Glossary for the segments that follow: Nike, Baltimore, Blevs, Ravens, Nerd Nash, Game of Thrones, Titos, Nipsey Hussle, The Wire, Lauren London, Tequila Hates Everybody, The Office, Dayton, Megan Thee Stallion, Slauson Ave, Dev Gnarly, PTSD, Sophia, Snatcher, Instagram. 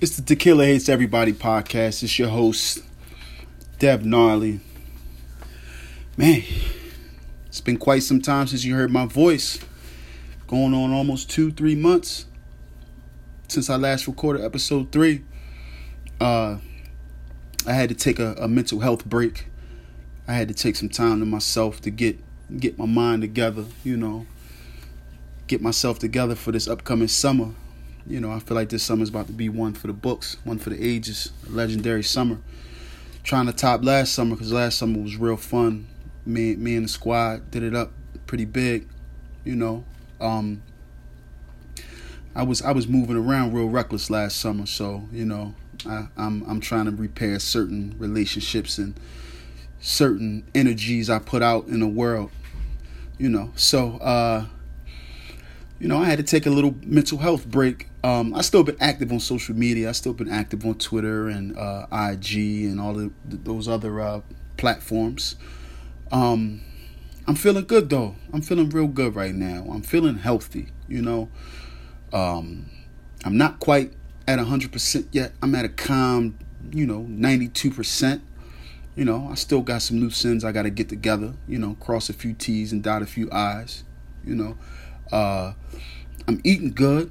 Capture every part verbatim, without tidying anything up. It's the Tequila Hates Everybody podcast. It's your host, Dev Gnarly. Man, it's been quite some time since you heard my voice. Going on almost two, three months since I last recorded episode three. Uh, I had to take a, a mental health break. I had to take some time to myself to get get my mind together, you know. Get myself together for this upcoming summer. You know, I feel like this summer's about to be one for the books, one for the ages, a legendary summer. Trying to top last summer, because last summer was real fun. Me, me and the squad did it up pretty big, you know. Um, I was I was moving around real reckless last summer, so, you know, I, I'm, I'm trying to repair certain relationships and certain energies I put out in the world, you know. So, uh, you know, I had to take a little mental health break. Um, I still been active on social media. I still been active on Twitter and uh, I G and all the, those other uh, platforms. Um, I'm feeling good though. I'm feeling real good right now. I'm feeling healthy. You know, um, I'm not quite at one hundred percent yet. I'm at a calm, you know, ninety-two percent. You know, I still got some loose ends I got to get together. You know, cross a few T's and dot a few I's. You know, uh, I'm eating good.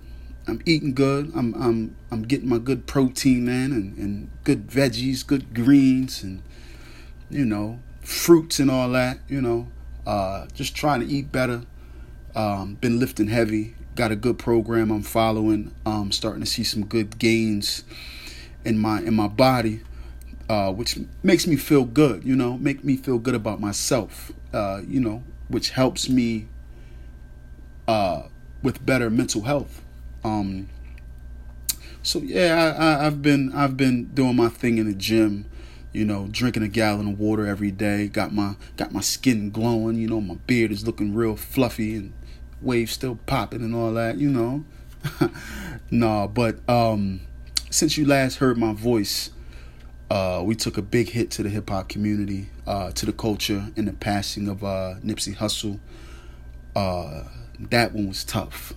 I'm eating good. I'm I'm I'm getting my good protein in and, and good veggies, good greens, and you know, fruits and all that. You know, uh, just trying to eat better. Um, been lifting heavy. Got a good program I'm following. Um, starting to see some good gains in my in my body, uh, which makes me feel good. You know, make me feel good about myself. Uh, you know, which helps me uh, with better mental health. Um, so yeah, I, I, I've been, I've been doing my thing in the gym, you know, drinking a gallon of water every day. Got my, got my skin glowing, you know, my beard is looking real fluffy and waves still popping and all that, you know. Nah, but, um, since you last heard my voice, uh, we took a big hit to the hip hop community, uh, to the culture in the passing of, uh, Nipsey Hussle. Uh, that one was tough.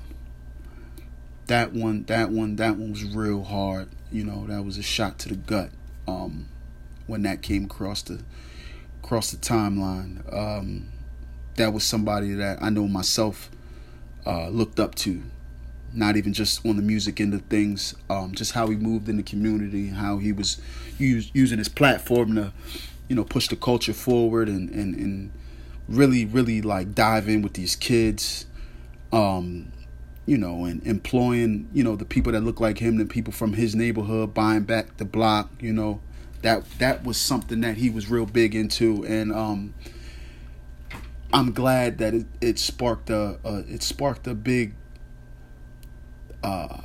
That one, that one, that one was real hard. You know, that was a shot to the gut um, when that came across the across the timeline. Um, that was somebody that I know myself uh, looked up to, not even just on the music end of things, um, just how he moved in the community, how he was use, using his platform to, you know, push the culture forward and, and, and really, really like dive in with these kids. Um You know, and employing, you know, the people that look like him, the people from his neighborhood, buying back the block, you know, that that was something that he was real big into. And um, I'm glad that it, it sparked a, a it sparked a big uh,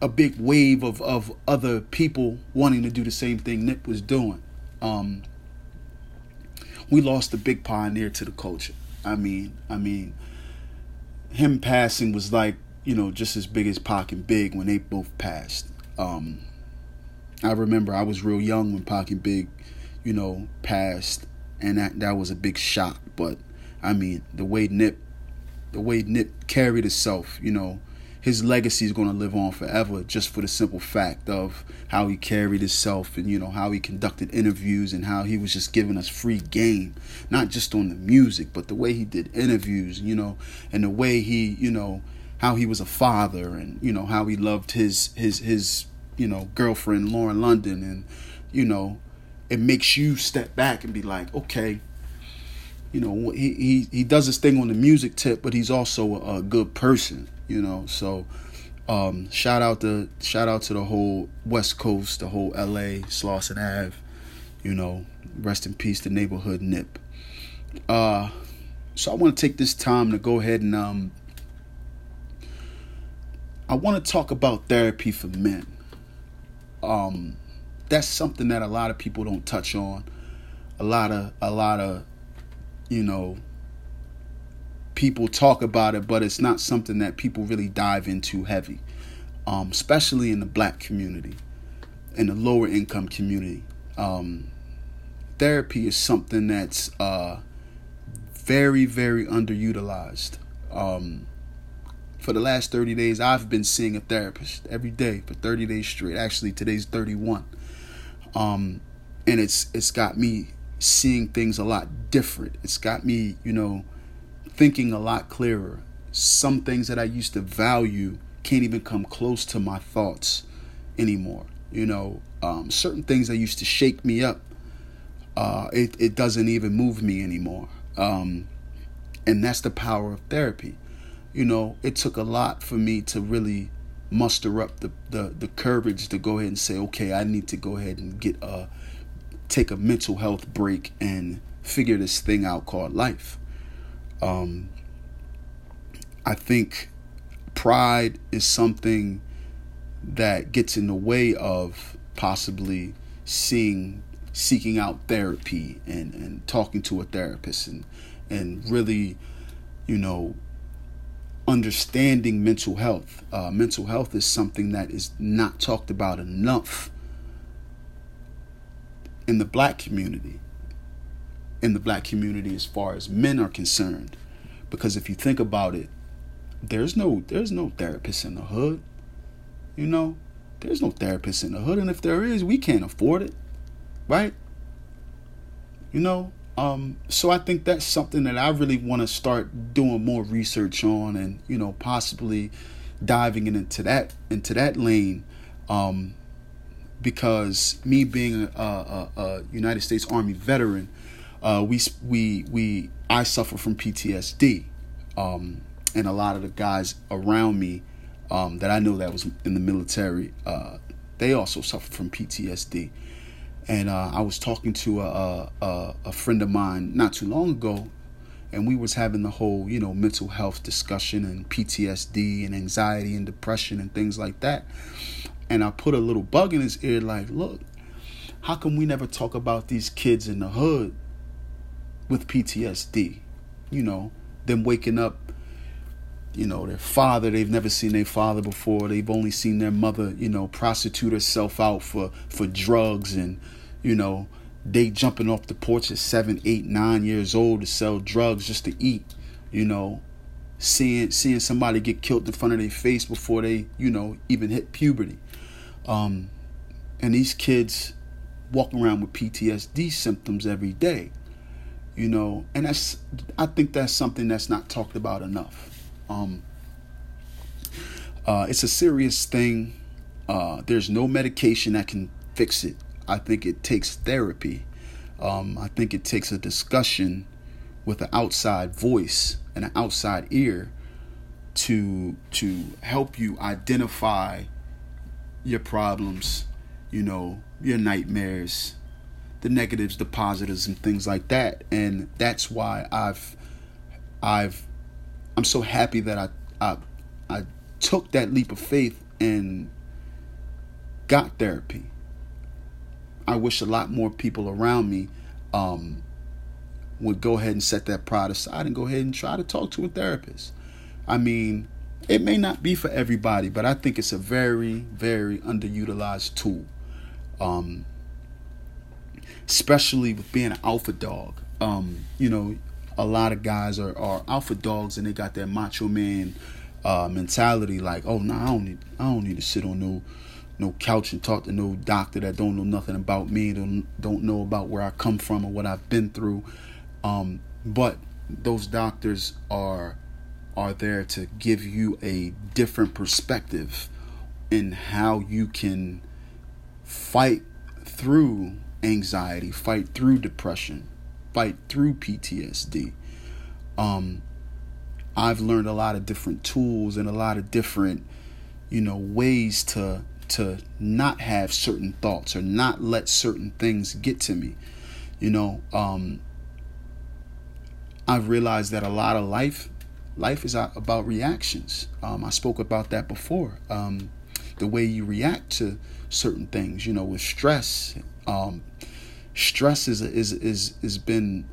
a big wave of, of other people wanting to do the same thing Nip was doing. Um, we lost a big pioneer to the culture. I mean, I mean. Him passing was like, you know, just as big as Pac and Big when they both passed. Um, I remember I was real young when Pac and Big, you know, passed, and that, that was a big shock. But I mean, the way Nip, the way Nip carried himself, you know, his legacy is going to live on forever just for the simple fact of how he carried himself and, you know, how he conducted interviews and how he was just giving us free game, not just on the music, but the way he did interviews, you know, and the way he, you know, how he was a father and, you know, how he loved his, his, his, you know, girlfriend, Lauren London. And, you know, it makes you step back and be like, okay, you know, he, he, he does his thing on the music tip, but he's also a, a good person. You know, so um, shout out to shout out to the whole West Coast, the whole L A, Slauson Ave. You know, rest in peace, the neighborhood Nip. Uh, so I want to take this time to go ahead and um, I want to talk about therapy for men. Um, that's something that a lot of people don't touch on. A lot of a lot of you know. People talk about it, but it's not something that people really dive into heavy, um, especially in the black community, in the lower income community. Um, therapy is something that's uh, very, very underutilized. Um, for the last thirty days, I've been seeing a therapist every day for thirty days straight. Actually, today's thirty-one. Um, and it's it's got me seeing things a lot different. It's got me, you know, thinking a lot clearer. Some things that I used to value can't even come close to my thoughts anymore. You know, um, certain things that used to shake me up, uh, it, it doesn't even move me anymore. Um, and that's the power of therapy. You know, it took a lot for me to really muster up the, the, the courage to go ahead and say, okay, I need to go ahead and get a, take a mental health break and figure this thing out called life. Um, I think pride is something that gets in the way of possibly seeing, seeking out therapy and, and talking to a therapist and, and really, you know, understanding mental health. Uh, mental health is something that is not talked about enough in the black community, in the black community as far as men are concerned. Because if you think about it, there's no there's no therapist in the hood. You know, there's no therapist in the hood. And if there is, we can't afford it. Right? You know, um, so I think that's something that I really want to start doing more research on and, you know, possibly diving into that into that lane. Um, because me being a, a, a United States Army veteran, uh, we we we I suffer from P T S D. Um, and a lot of the guys around me Um, that I know that was in the military, uh, they also suffer from P T S D. And uh, I was talking to a, a a friend of mine not too long ago, and we was having the whole, you know, mental health discussion and P T S D and anxiety and depression and things like that. And I put a little bug in his ear like, look, how come we never talk about these kids in the hood with P T S D? You know, them waking up, you know, their father, they've never seen their father before. They've only seen their mother, you know, prostitute herself out for, for drugs. And, you know, they jumping off the porch at seven, eight, nine years old to sell drugs just to eat, you know, seeing seeing somebody get killed in front of their face before they, you know, even hit puberty. Um, and these kids walk around with P T S D symptoms every day, you know, and that's, I think that's something that's not talked about enough. Um, uh, it's a serious thing. Uh, there's no medication that can fix it. I think it takes therapy. Um, I think it takes a discussion with an outside voice and an outside ear to, to help you identify your problems, you know, your nightmares, the negatives, the positives, and things like that. And that's why I've, I've, I'm so happy that I, I I took that leap of faith and got therapy. I wish a lot more people around me um, would go ahead and set that pride aside and go ahead and try to talk to a therapist. I mean, it may not be for everybody, but I think it's a very, very underutilized tool, um, especially with being an alpha dog. Um, you know, a lot of guys are, are alpha dogs and they got that macho man uh, mentality like, oh, no, nah, I don't need I don't need to sit on no no couch and talk to no doctor that don't know nothing about me, don't, don't know about where I come from or what I've been through. Um, but those doctors are are there to give you a different perspective in how you can fight through anxiety, fight through depression, fight through P T S D. Um, I've learned a lot of different tools and a lot of different, you know, ways to to not have certain thoughts or not let certain things get to me. You know, um, I've realized that a lot of life, life is about reactions. Um, I spoke about that before. Um, the way you react to certain things, you know, with stress, um, Stress is is is is been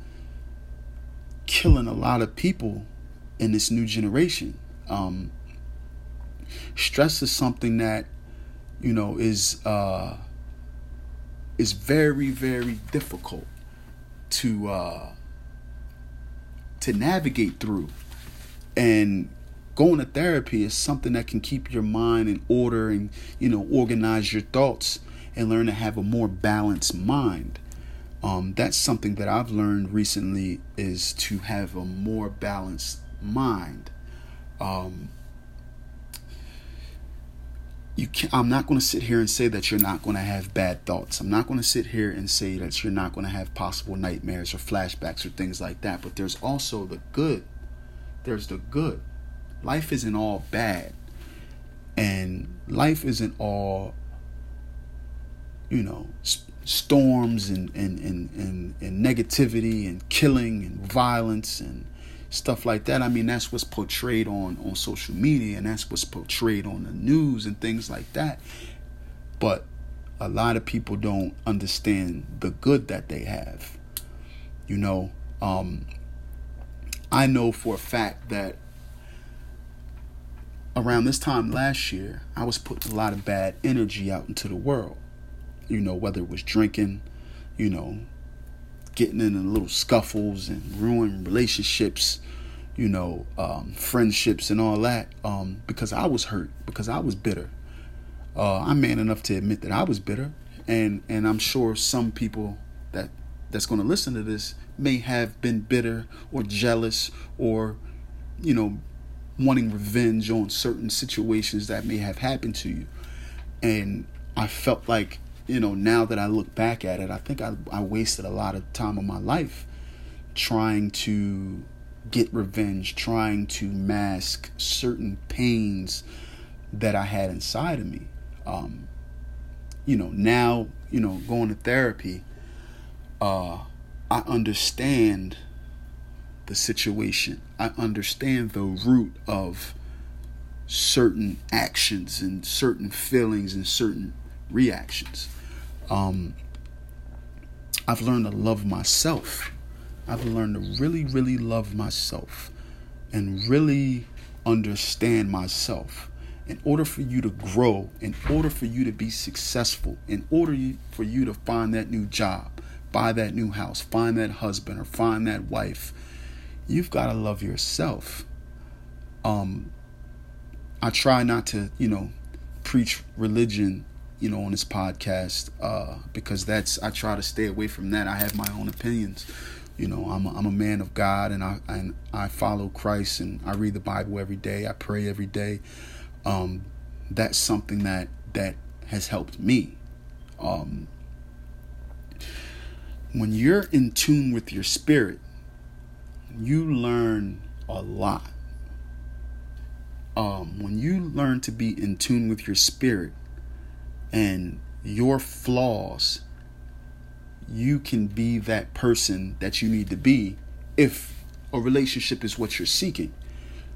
killing a lot of people in this new generation. Um, stress is something that, you know, is uh, is very, very difficult to uh, to navigate through, and going to therapy is something that can keep your mind in order and, you know, organize your thoughts and learn to have a more balanced mind. Um, that's something that I've learned recently, is to have a more balanced mind. Um, you can't, I'm not going to sit here and say that you're not going to have bad thoughts. I'm not going to sit here and say that you're not going to have possible nightmares or flashbacks or things like that. But there's also the good. There's the good. Life isn't all bad. And life isn't all, you know, sp- storms and, and, and, and, and negativity and killing and violence and stuff like that. I mean, that's what's portrayed on, on social media, and that's what's portrayed on the news and things like that. But a lot of people don't understand the good that they have. You know, um, I know for a fact that around this time last year, I was putting a lot of bad energy out into the world. You know, whether it was drinking, you know, getting in little scuffles and ruining relationships, you know, um, friendships and all that, um, because I was hurt, because I was bitter. Uh, I'm man enough to admit that I was bitter. And, and I'm sure some people that that's going to listen to this may have been bitter or jealous or, you know, wanting revenge on certain situations that may have happened to you. And I felt like, you know, now that I look back at it, I think I, I wasted a lot of time of my life trying to get revenge, trying to mask certain pains that I had inside of me. Um, you know, now, you know, going to therapy, uh, I understand the situation. I understand the root of certain actions and certain feelings and certain reactions. Um, I've learned to love myself. I've learned to really, really love myself and really understand myself. In order for you to grow, in order for you to be successful, in order for you to find that new job, buy that new house, find that husband or find that wife, you've got to love yourself. Um, I try not to, you know, preach religion, you know, on this podcast, uh, because that's, I try to stay away from that. I have my own opinions. You know, I'm a, I'm a man of God, and I, and I follow Christ, and I read the Bible every day. I pray every day. Um, that's something that, that has helped me. Um, when you're in tune with your spirit, you learn a lot. Um, when you learn to be in tune with your spirit and your flaws, you can be that person that you need to be if a relationship is what you're seeking.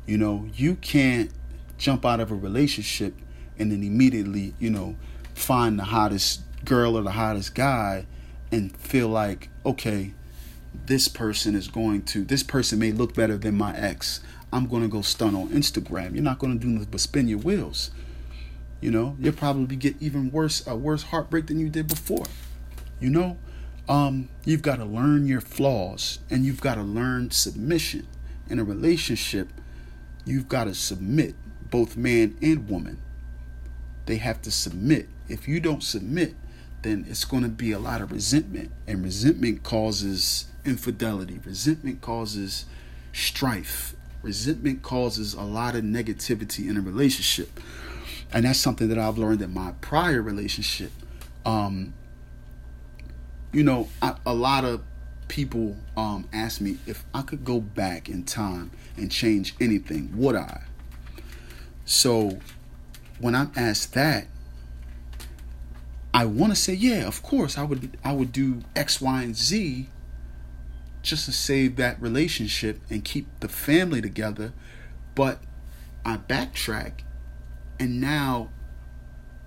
You know, you can't jump out of a relationship and then immediately, you know, find the hottest girl or the hottest guy and feel like, okay, this person is going to, this person may look better than my ex. I'm going to go stunt on Instagram. You're not going to do nothing but spin your wheels. You know, you'll probably get even worse, a worse heartbreak than you did before. You know, um, you've got to learn your flaws, and you've got to learn submission. In a relationship, you've got to submit, both man and woman. They have to submit. If you don't submit, then it's going to be a lot of resentment, and resentment causes infidelity. Resentment causes strife. Resentment causes a lot of negativity in a relationship. And that's something that I've learned in my prior relationship. Um, you know, I, a lot of people um, ask me if I could go back in time and change anything, would I? So when I'm asked that, I want to say, yeah, of course, I would. I would do X, Y, and Z just to save that relationship and keep the family together. But I backtrack. And now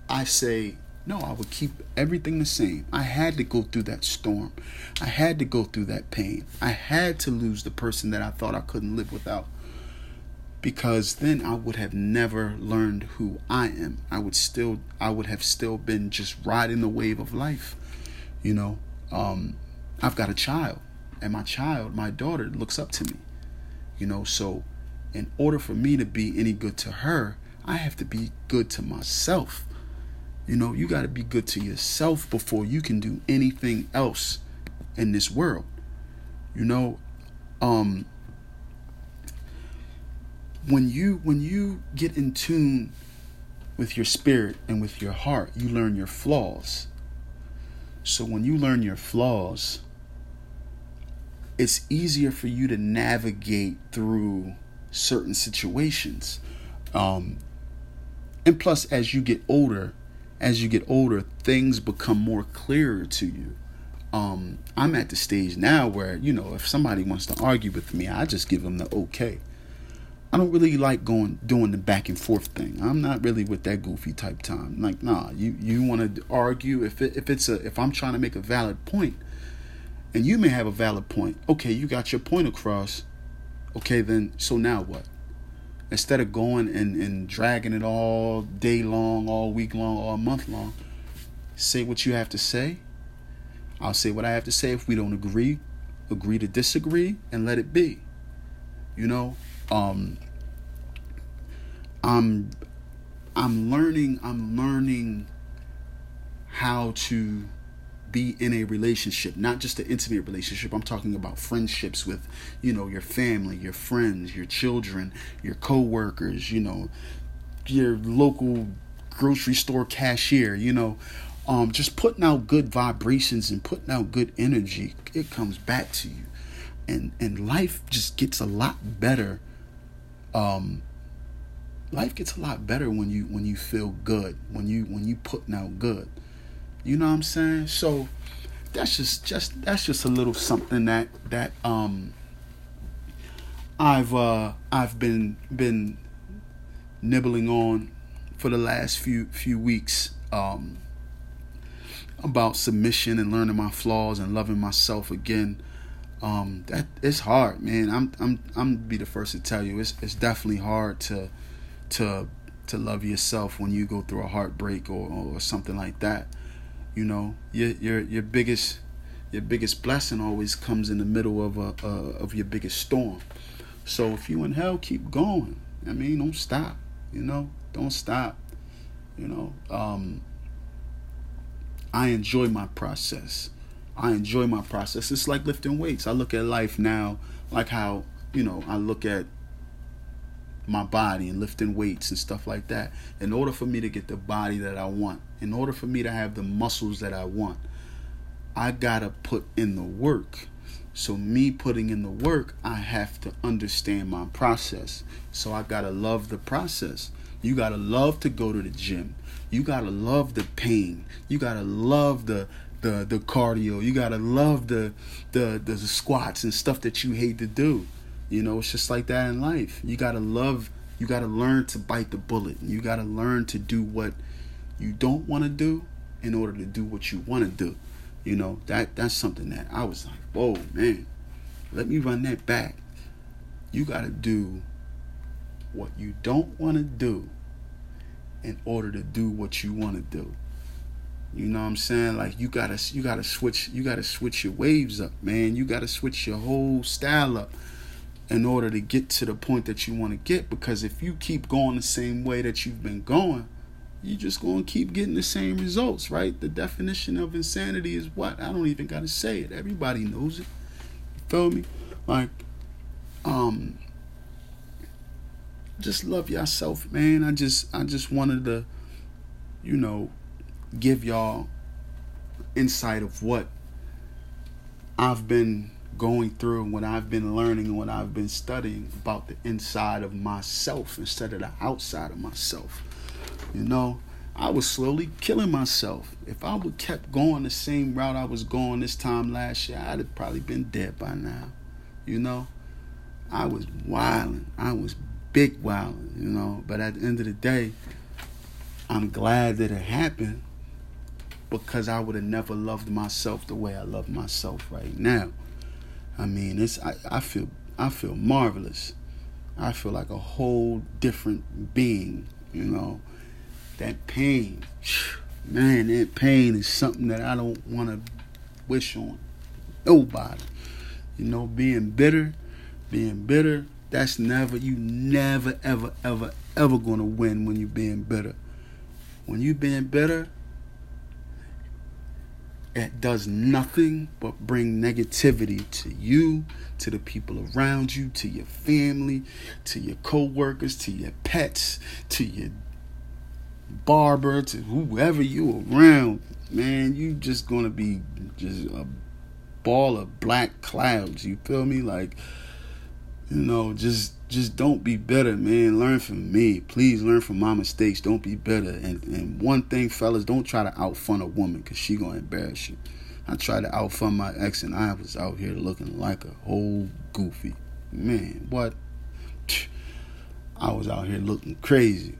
I say, no, I would keep everything the same. I had to go through that storm. I had to go through that pain. I had to lose the person that I thought I couldn't live without, because then I would have never learned who I am. I would still, I would have still been just riding the wave of life. You know, um, I've got a child, and my child, my daughter, looks up to me, you know, so in order for me to be any good to her, I have to be good to myself. You know, you got to be good to yourself before you can do anything else in this world. You know, um, when you when you get in tune with your spirit and with your heart, you learn your flaws. So when you learn your flaws, it's easier for you to navigate through certain situations. Um, and plus, as you get older, as you get older, things become more clearer to you. Um, I'm at the stage now where, you know, if somebody wants to argue with me, I just give them the okay. I don't really like going doing the back and forth thing. I'm not really with that goofy type time. Like, nah, you, you want to argue if it, if it's a if I'm trying to make a valid point, and you may have a valid point. Okay, you got your point across. Okay, then so now what? Instead of going and, and dragging it all day long, all week long, all month long, say what you have to say. I'll say what I have to say. If we don't agree, agree to disagree and let it be. You know, um, I'm, I'm learning, I'm learning how to be in a relationship, not just an intimate relationship. I'm talking about friendships with, you know, your family, your friends, your children, your coworkers, you know, your local grocery store cashier, you know, um, just putting out good vibrations and putting out good energy. It comes back to you, and, and life just gets a lot better. Um, life gets a lot better when you, when you feel good, when you, when you putting out good. You know what I'm saying? So that's just, just that's just a little something that that um I've uh I've been been nibbling on for the last few few weeks um about submission and learning my flaws and loving myself again. Um that it's hard, man. I'm I'm I'm gonna be the first to tell you it's it's definitely hard to to to love yourself when you go through a heartbreak or, or something like that. You know, your your your biggest your biggest blessing always comes in the middle of a uh, of your biggest storm. So if you in hell, keep going. I mean, don't stop. You know, don't stop. You know, um, I enjoy my process. I enjoy my process. It's like lifting weights. I look at life now like how, you know, I look at my body and lifting weights and stuff like that. In order for me to get the body that I want, in order for me to have the muscles that I want, I gotta put in the work. So me putting in the work, I have to understand my process. So I gotta love the process. You gotta love to go to the gym. You gotta love the pain. You gotta love the the, the cardio. You gotta love the, the the squats and stuff that you hate to do. You know, it's just like that in life. You got to love, you got to learn to bite the bullet. You got to learn to do what you don't want to do in order to do what you want to do. You know, that that's something that I was like, whoa, man, let me run that back. You got to do what you don't want to do in order to do what you want to do. You know what I'm saying? Like, you got to you got to switch. You got to switch your waves up, man. You got to switch your whole style up in order to get to the point that you want to get. Because if you keep going the same way that you've been going, you're just going to keep getting the same results, right? The definition of insanity is what? I don't even got to say it. Everybody knows it. You feel me? Like, um, just love yourself, man. I just, I just wanted to, you know, give y'all insight of what I've been going through and what I've been learning and what I've been studying about the inside of myself instead of the outside of myself. You know, I was slowly killing myself. If I would kept going the same route I was going this time last year, I'd have probably been dead by now. You know, I was wilding. I was big wilding, you know, but at the end of the day, I'm glad that it happened, because I would have never loved myself the way I love myself right now. I mean, it's I, I feel I feel marvelous. I feel like a whole different being, you know. That pain, man, that pain is something that I don't want to wish on nobody. You know, being bitter, being bitter, That's never, you never, ever, ever, ever going to win when you're being bitter. When you're being bitter, it does nothing but bring negativity to you, to the people around you, to your family, to your co-workers, to your pets, to your barber, to whoever you around. Man, you just going to be just a ball of black clouds. You feel me? Like, you know, just just don't be bitter, man. Learn from me. Please learn from my mistakes. Don't be bitter. And and one thing, fellas, don't try to outfun a woman because she going to embarrass you. I tried to outfun my ex, and I was out here looking like a whole goofy. Man, what? I was out here looking crazy.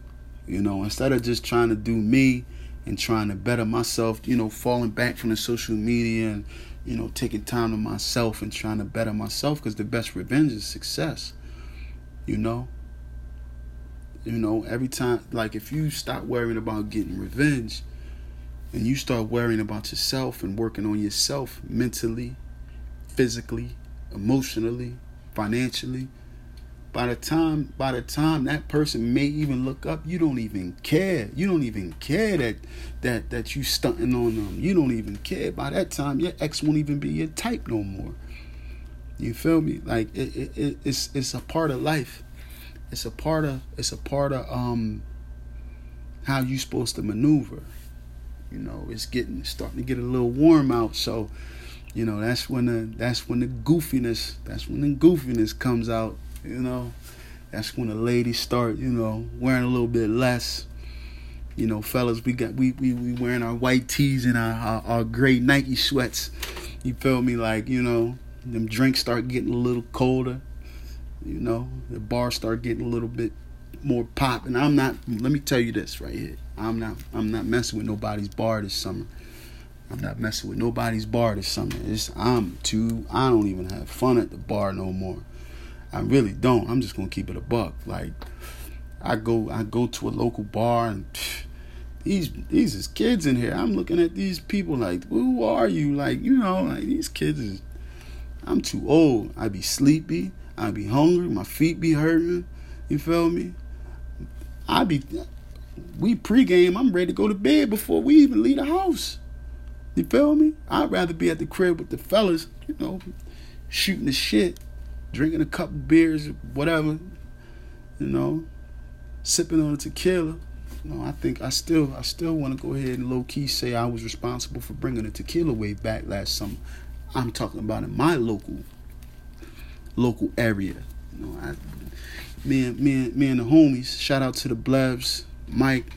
You know, instead of just trying to do me and trying to better myself, you know, falling back from the social media and, you know, taking time to myself and trying to better myself, because the best revenge is success. You know? You know, every time, like, if you stop worrying about getting revenge and you start worrying about yourself and working on yourself mentally, physically, emotionally, financially, by the time, by the time that person may even look up, you don't even care. You don't even care that that that you stunting on them. You don't even care. By that time, your ex won't even be your type no more. You feel me? Like it, it, it it's it's a part of life. It's a part of it's a part of um how you supposed to maneuver. You know, it's getting it's starting to get a little warm out, so you know that's when the that's when the goofiness that's when the goofiness comes out. You know, that's when the ladies start, you know, wearing a little bit less. You know, fellas, we got we we, we wearing our white tees and our, our, our gray Nike sweats. You feel me? Like, you know, them drinks start getting a little colder. You know, the bars start getting a little bit more pop. And I'm not, let me tell you this right here. I'm not I'm not messing with nobody's bar this summer. I'm not messing with nobody's bar this summer. It's I'm too I don't even have fun at the bar no more. I really don't. I'm just gonna keep it a buck. Like, I go, I go to a local bar, and pff, these, these is kids in here. I'm looking at these people like, who are you? Like, you know, like these kids is. I'm too old. I be sleepy. I be hungry. My feet be hurting. You feel me? I be. We pregame. I'm ready to go to bed before we even leave the house. You feel me? I'd rather be at the crib with the fellas. You know, shooting the shit. Drinking a couple beers, whatever, you know, sipping on a tequila. You know, I think I still, I still want to go ahead and low key say I was responsible for bringing the tequila wave back last summer. I'm talking about in my local, local area. You know, I, me and me and me and the homies. Shout out to the Blevs, Mike.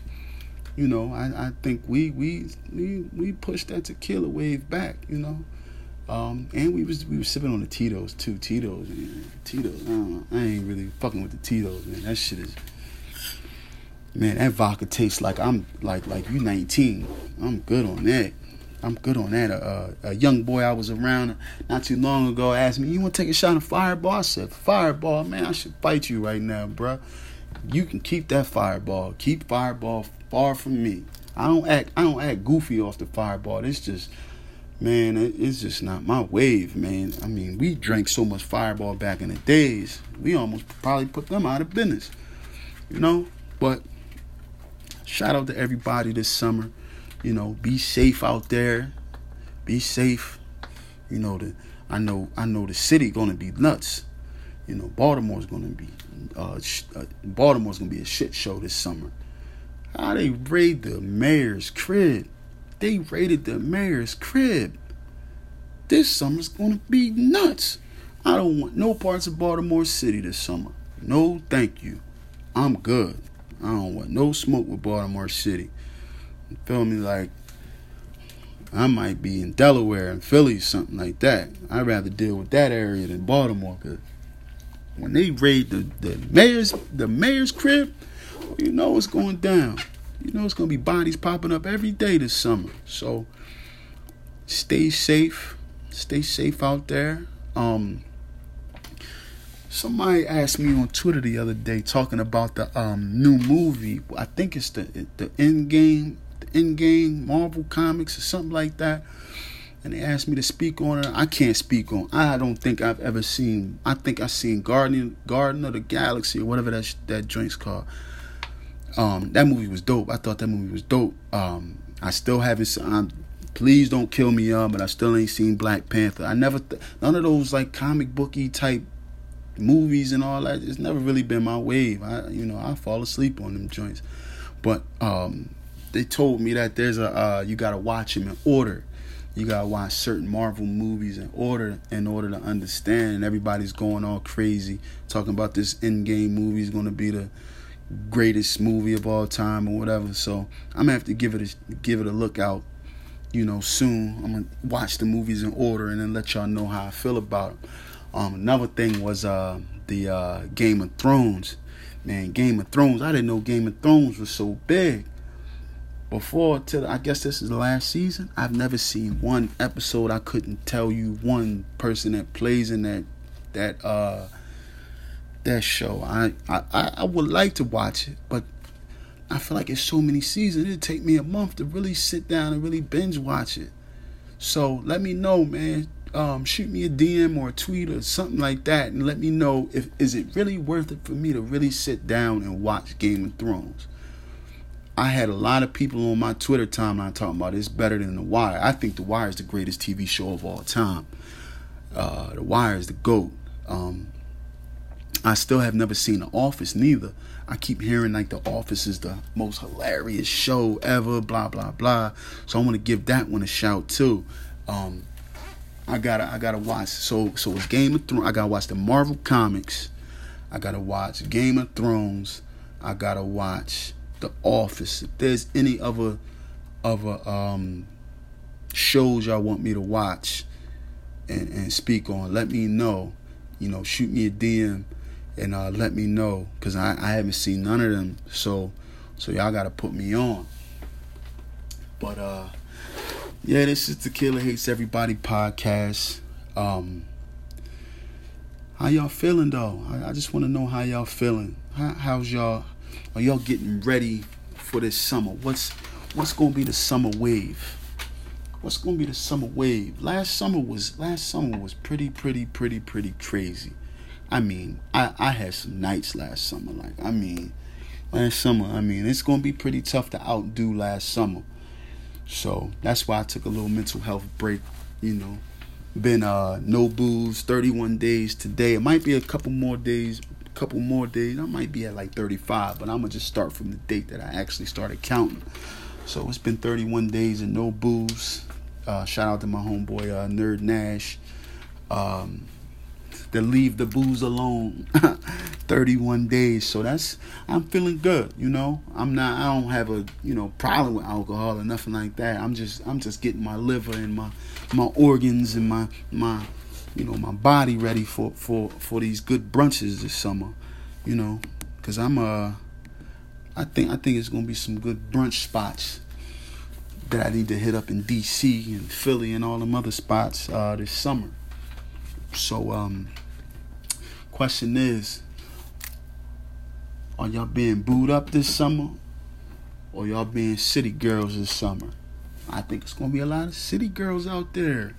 You know, I, I think we we we we pushed that tequila wave back. You know. Um, and we was we was sipping on the Titos too. Titos, man. Titos. I don't know. I ain't really fucking with the Titos, man. That shit is, man. That vodka tastes like I'm like like you nineteen. I'm good on that. I'm good on that. Uh, a young boy I was around not too long ago asked me, "You want to take a shot of Fireball?" I said, "Fireball, man. I should fight you right now, bro. You can keep that Fireball. Keep Fireball far from me. I don't act. I don't act goofy off the Fireball. It's just." Man, it's just not my wave, man. I mean, we drank so much Fireball back in the days. We almost probably put them out of business, you know? But shout out to everybody this summer. You know, be safe out there. Be safe. You know, the, I know I know the city going to be nuts. You know, Baltimore's going to be, uh, sh- uh, Baltimore's going to be a shit show this summer. How they raid the mayor's crib. They raided the mayor's crib. This summer's gonna be nuts. I don't want no parts of Baltimore City this summer. No, thank you. I'm good. I don't want no smoke with Baltimore City. You feel me? Like, I might be in Delaware and Philly, something like that. I'd rather deal with that area than Baltimore. Cause when they raid the, the mayor's the mayor's crib, you know what's going down. You know, it's going to be bodies popping up every day this summer. So stay safe. Stay safe out there. Um, somebody asked me on Twitter the other day talking about the um, new movie. I think it's the the Endgame, the Endgame Marvel Comics or something like that. and they asked me to speak on it. I can't speak on. I don't think I've ever seen. I think I've seen Guardian, Garden of the Galaxy or whatever that that joint's called. Um, that movie was dope. I thought that movie was dope. Um, I still haven't seen. I'm, please don't kill me, y'all. But I still ain't seen Black Panther. I never th- none of those like comic booky type movies and all that. It's never really been my wave. I you know I fall asleep on them joints. But um, they told me that there's a uh, you gotta watch them in order. You gotta watch certain Marvel movies in order in order to understand. And everybody's going all crazy talking about this Endgame movie is gonna be the greatest movie of all time or whatever. So I'm gonna have to give it a, give it a look out, you know, soon. I'm gonna watch the movies in order and then let y'all know how I feel about them. Um, another thing was uh, the uh, Game of Thrones. Man, Game of Thrones. I didn't know Game of Thrones was so big. Before, till I guess this is the last season, I've never seen one episode. I couldn't tell you one person that plays in that that uh, that show. I, I, I would like to watch it, but I feel like it's so many seasons. It'd take me a month to really sit down and really binge watch it. So let me know, man. Um, shoot me a D M or a tweet or something like that, and let me know if is it really worth it for me to really sit down and watch Game of Thrones. I had a lot of people on my Twitter timeline talking about it's better than The Wire. I think The Wire is the greatest T V show of all time. Uh, The Wire is the GOAT. Um, I still have never seen The Office neither. I keep hearing like The Office is the most hilarious show ever, blah, blah, blah. So I want to give that one a shout too. Um, I gotta, I gotta watch. So, so it's Game of Thrones. I gotta watch the Marvel comics. I gotta watch Game of Thrones. I gotta watch The Office. If there's any other, other um, shows y'all want me to watch and, and speak on, let me know. You know, shoot me a D M and uh, let me know, because I, I haven't seen none of them. So, so y'all gotta put me on. But uh. Yeah, this is the Tequila Hates Everybody podcast. Um, how y'all feeling, though? I, I just want to know how y'all feeling. How, how's y'all? Are y'all getting ready for this summer? What's what's going to be the summer wave? What's going to be the summer wave? Last summer was last summer was pretty, pretty, pretty, pretty crazy. I mean, I, I had some nights last summer. Like, I mean, last summer, I mean, it's going to be pretty tough to outdo last summer. So that's why I took a little mental health break, you know. Been uh no booze, thirty-one days today. It might be a couple more days, a couple more days. I might be at like thirty-five, but I'm going to just start from the date that I actually started counting. So it's been thirty-one days and no booze. Uh, shout out to my homeboy, uh, Nerd Nash. Um, the leave the booze alone. thirty-one days. So that's, I'm feeling good, you know. I'm not, I don't have a, you know, problem with alcohol or nothing like that. I'm just, I'm just getting my liver and my, my organs and my, my, you know, my body ready for, for, for these good brunches this summer, you know, cause I'm, uh, I think, I think it's going to be some good brunch spots that I need to hit up in D C and Philly and all them other spots, uh, this summer. So, um, question is, are y'all being booed up this summer, or y'all being city girls this summer? I think it's gonna be a lot of city girls out there.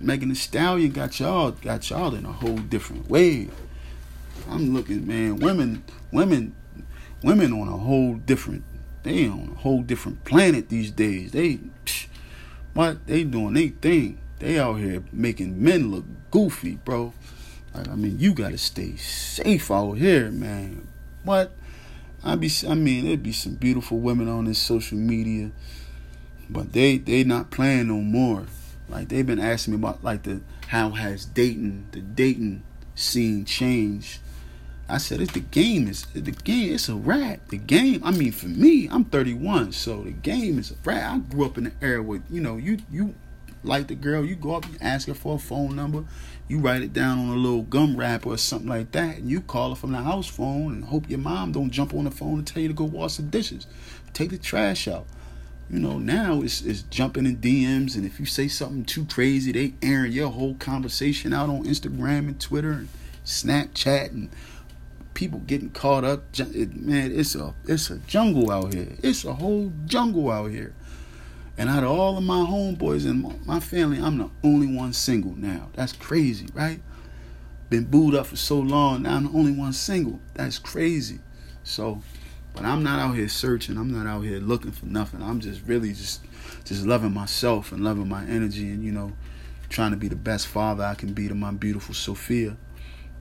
Megan Thee Stallion got y'all, got y'all in a whole different wave. I'm looking, man, women, women, women on a whole different, they on a whole different planet these days. They, psh, what they doing? They thing. They out here making men look goofy, bro. Like, I mean, you gotta stay safe out here, man. What? I be, I mean, there'd be some beautiful women on this social media, but they they not playing no more. Like, they've been asking me about, like, the how has Dayton the Dayton scene changed. I said it's the game is the game. It's a wrap. The game. I mean, for me, I'm thirty-one, so the game is a wrap. I grew up in the era where, you know, you you like the girl, you go up and ask her for a phone number. You write it down on a little gum wrap or something like that, and you call her from the house phone and hope your mom don't jump on the phone and tell you to go wash the dishes, take the trash out. You know, now it's, it's jumping in D Ms, and if you say something too crazy, they airing your whole conversation out on Instagram and Twitter and Snapchat, and people getting caught up. Man, it's a, it's a jungle out here. It's a whole jungle out here. And out of all of my homeboys and my family, I'm the only one single now. That's crazy, right? Been booed up for so long, now I'm the only one single. That's crazy. So, but I'm not out here searching. I'm not out here looking for nothing. I'm just really just, just loving myself and loving my energy and, you know, trying to be the best father I can be to my beautiful Sophia,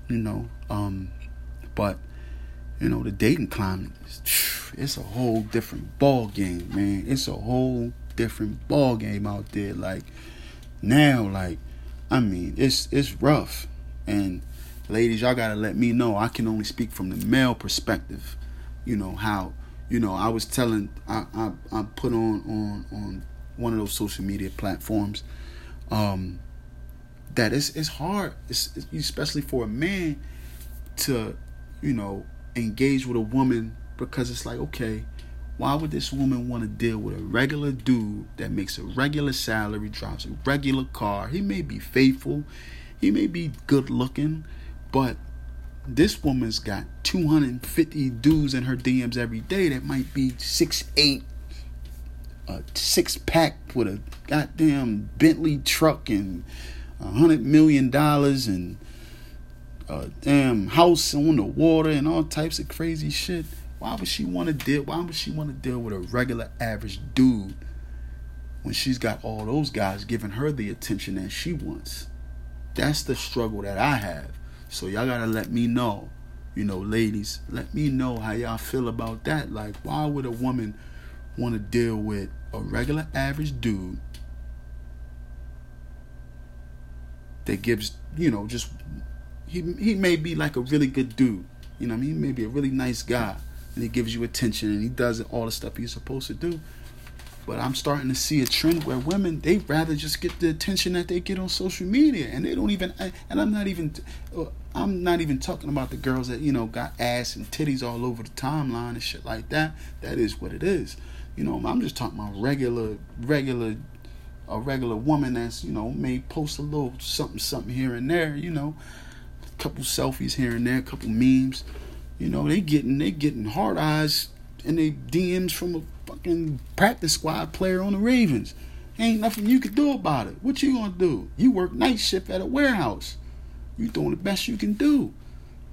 you know. Um, but, you know, the dating climate, it's a whole different ball game, man. It's a whole different ball game out there. Like now, like I mean, it's it's rough. And ladies, y'all gotta let me know. I can only speak from the male perspective. You know how, you know, I was telling, I I, I put on, on on one of those social media platforms um, that it's it's hard, it's, it's, especially for a man to, you know, engage with a woman because it's like, okay, why would this woman want to deal with a regular dude that makes a regular salary, drives a regular car? He may be faithful. He may be good looking. But this woman's got two hundred fifty dudes in her D Ms every day that might be six eight, a six-pack with a goddamn Bentley truck and one hundred million dollars and a damn house on the water and all types of crazy shit. Why would she want to deal? Why would she want to deal with a regular average dude when she's got all those guys giving her the attention that she wants? That's the struggle that I have. So y'all gotta let me know, you know, ladies. Let me know how y'all feel about that. Like, why would a woman want to deal with a regular average dude that gives, you know, just he he may be like a really good dude. You know what I mean? He may be a really nice guy. And he gives you attention and he does all the stuff he's supposed to do. But I'm starting to see a trend where women, they rather just get the attention that they get on social media, and they don't even. And I'm not even, I'm not even talking about the girls that, you know, got ass and titties all over the timeline and shit like that. That is what it is, you know. I'm just talking about regular, regular, a regular woman that's, you know, may post a little something, something here and there, you know, a couple selfies here and there, a couple memes. You know, they getting they getting hard eyes and they D Ms from a fucking practice squad player on the Ravens. Ain't nothing you can do about it. What you gonna do? You work night shift at a warehouse. You doing the best you can do.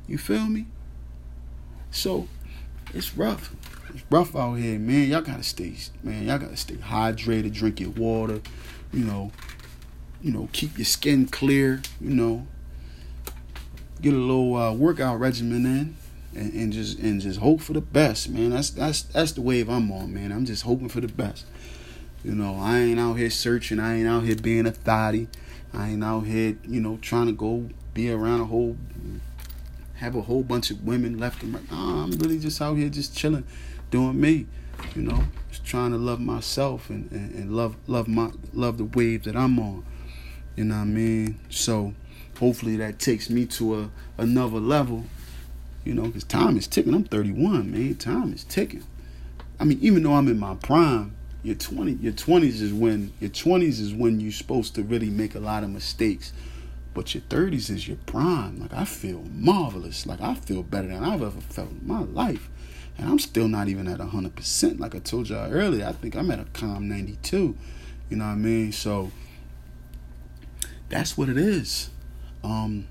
You feel me? So it's rough. It's rough out here, man. Y'all gotta stay, man. Y'all gotta stay hydrated. Drink your water. You know, you know, keep your skin clear. You know, get a little uh, workout regimen in. And, and just and just hope for the best, man. That's that's that's the wave I'm on, man. I'm just hoping for the best. You know, I ain't out here searching. I ain't out here being a thotty. I ain't out here, you know, trying to go be around a whole, have a whole bunch of women left and right. Nah, I'm really just out here just chilling, doing me. You know, just trying to love myself and, and, and love love my love the wave that I'm on. You know what I mean? So hopefully that takes me to a another level. You know, because time is ticking. I'm thirty-one, man. Time is ticking. I mean, even though I'm in my prime, your twenty, your twenties is when your twenties is when you're supposed to really make a lot of mistakes. But your thirties is your prime. Like, I feel marvelous. Like, I feel better than I've ever felt in my life, and I'm still not even at one hundred percent. Like I told y'all earlier, I think I'm at a calm ninety-two. You know what I mean? So that's what it is. Um.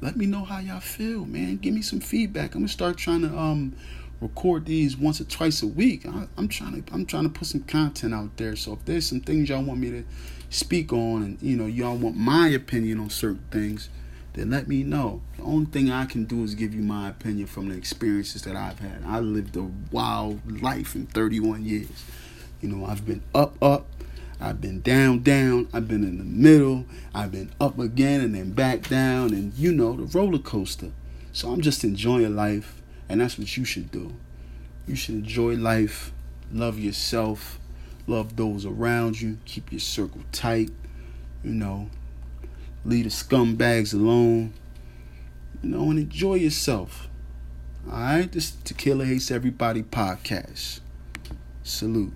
Let me know how y'all feel, man. Give me some feedback. I'm gonna start trying to um, record these once or twice a week. I, I'm trying to I'm trying to put some content out there. So if there's some things y'all want me to speak on, and you know y'all want my opinion on certain things, then let me know. The only thing I can do is give you my opinion from the experiences that I've had. I lived a wild life in thirty-one years. You know, I've been up, up. I've been down, down. I've been in the middle. I've been up again and then back down. And, you know, the roller coaster. So I'm just enjoying life. And that's what you should do. You should enjoy life. Love yourself. Love those around you. Keep your circle tight. You know, leave the scumbags alone. You know, and enjoy yourself. All right? This is Tequila Hates Everybody podcast. Salute.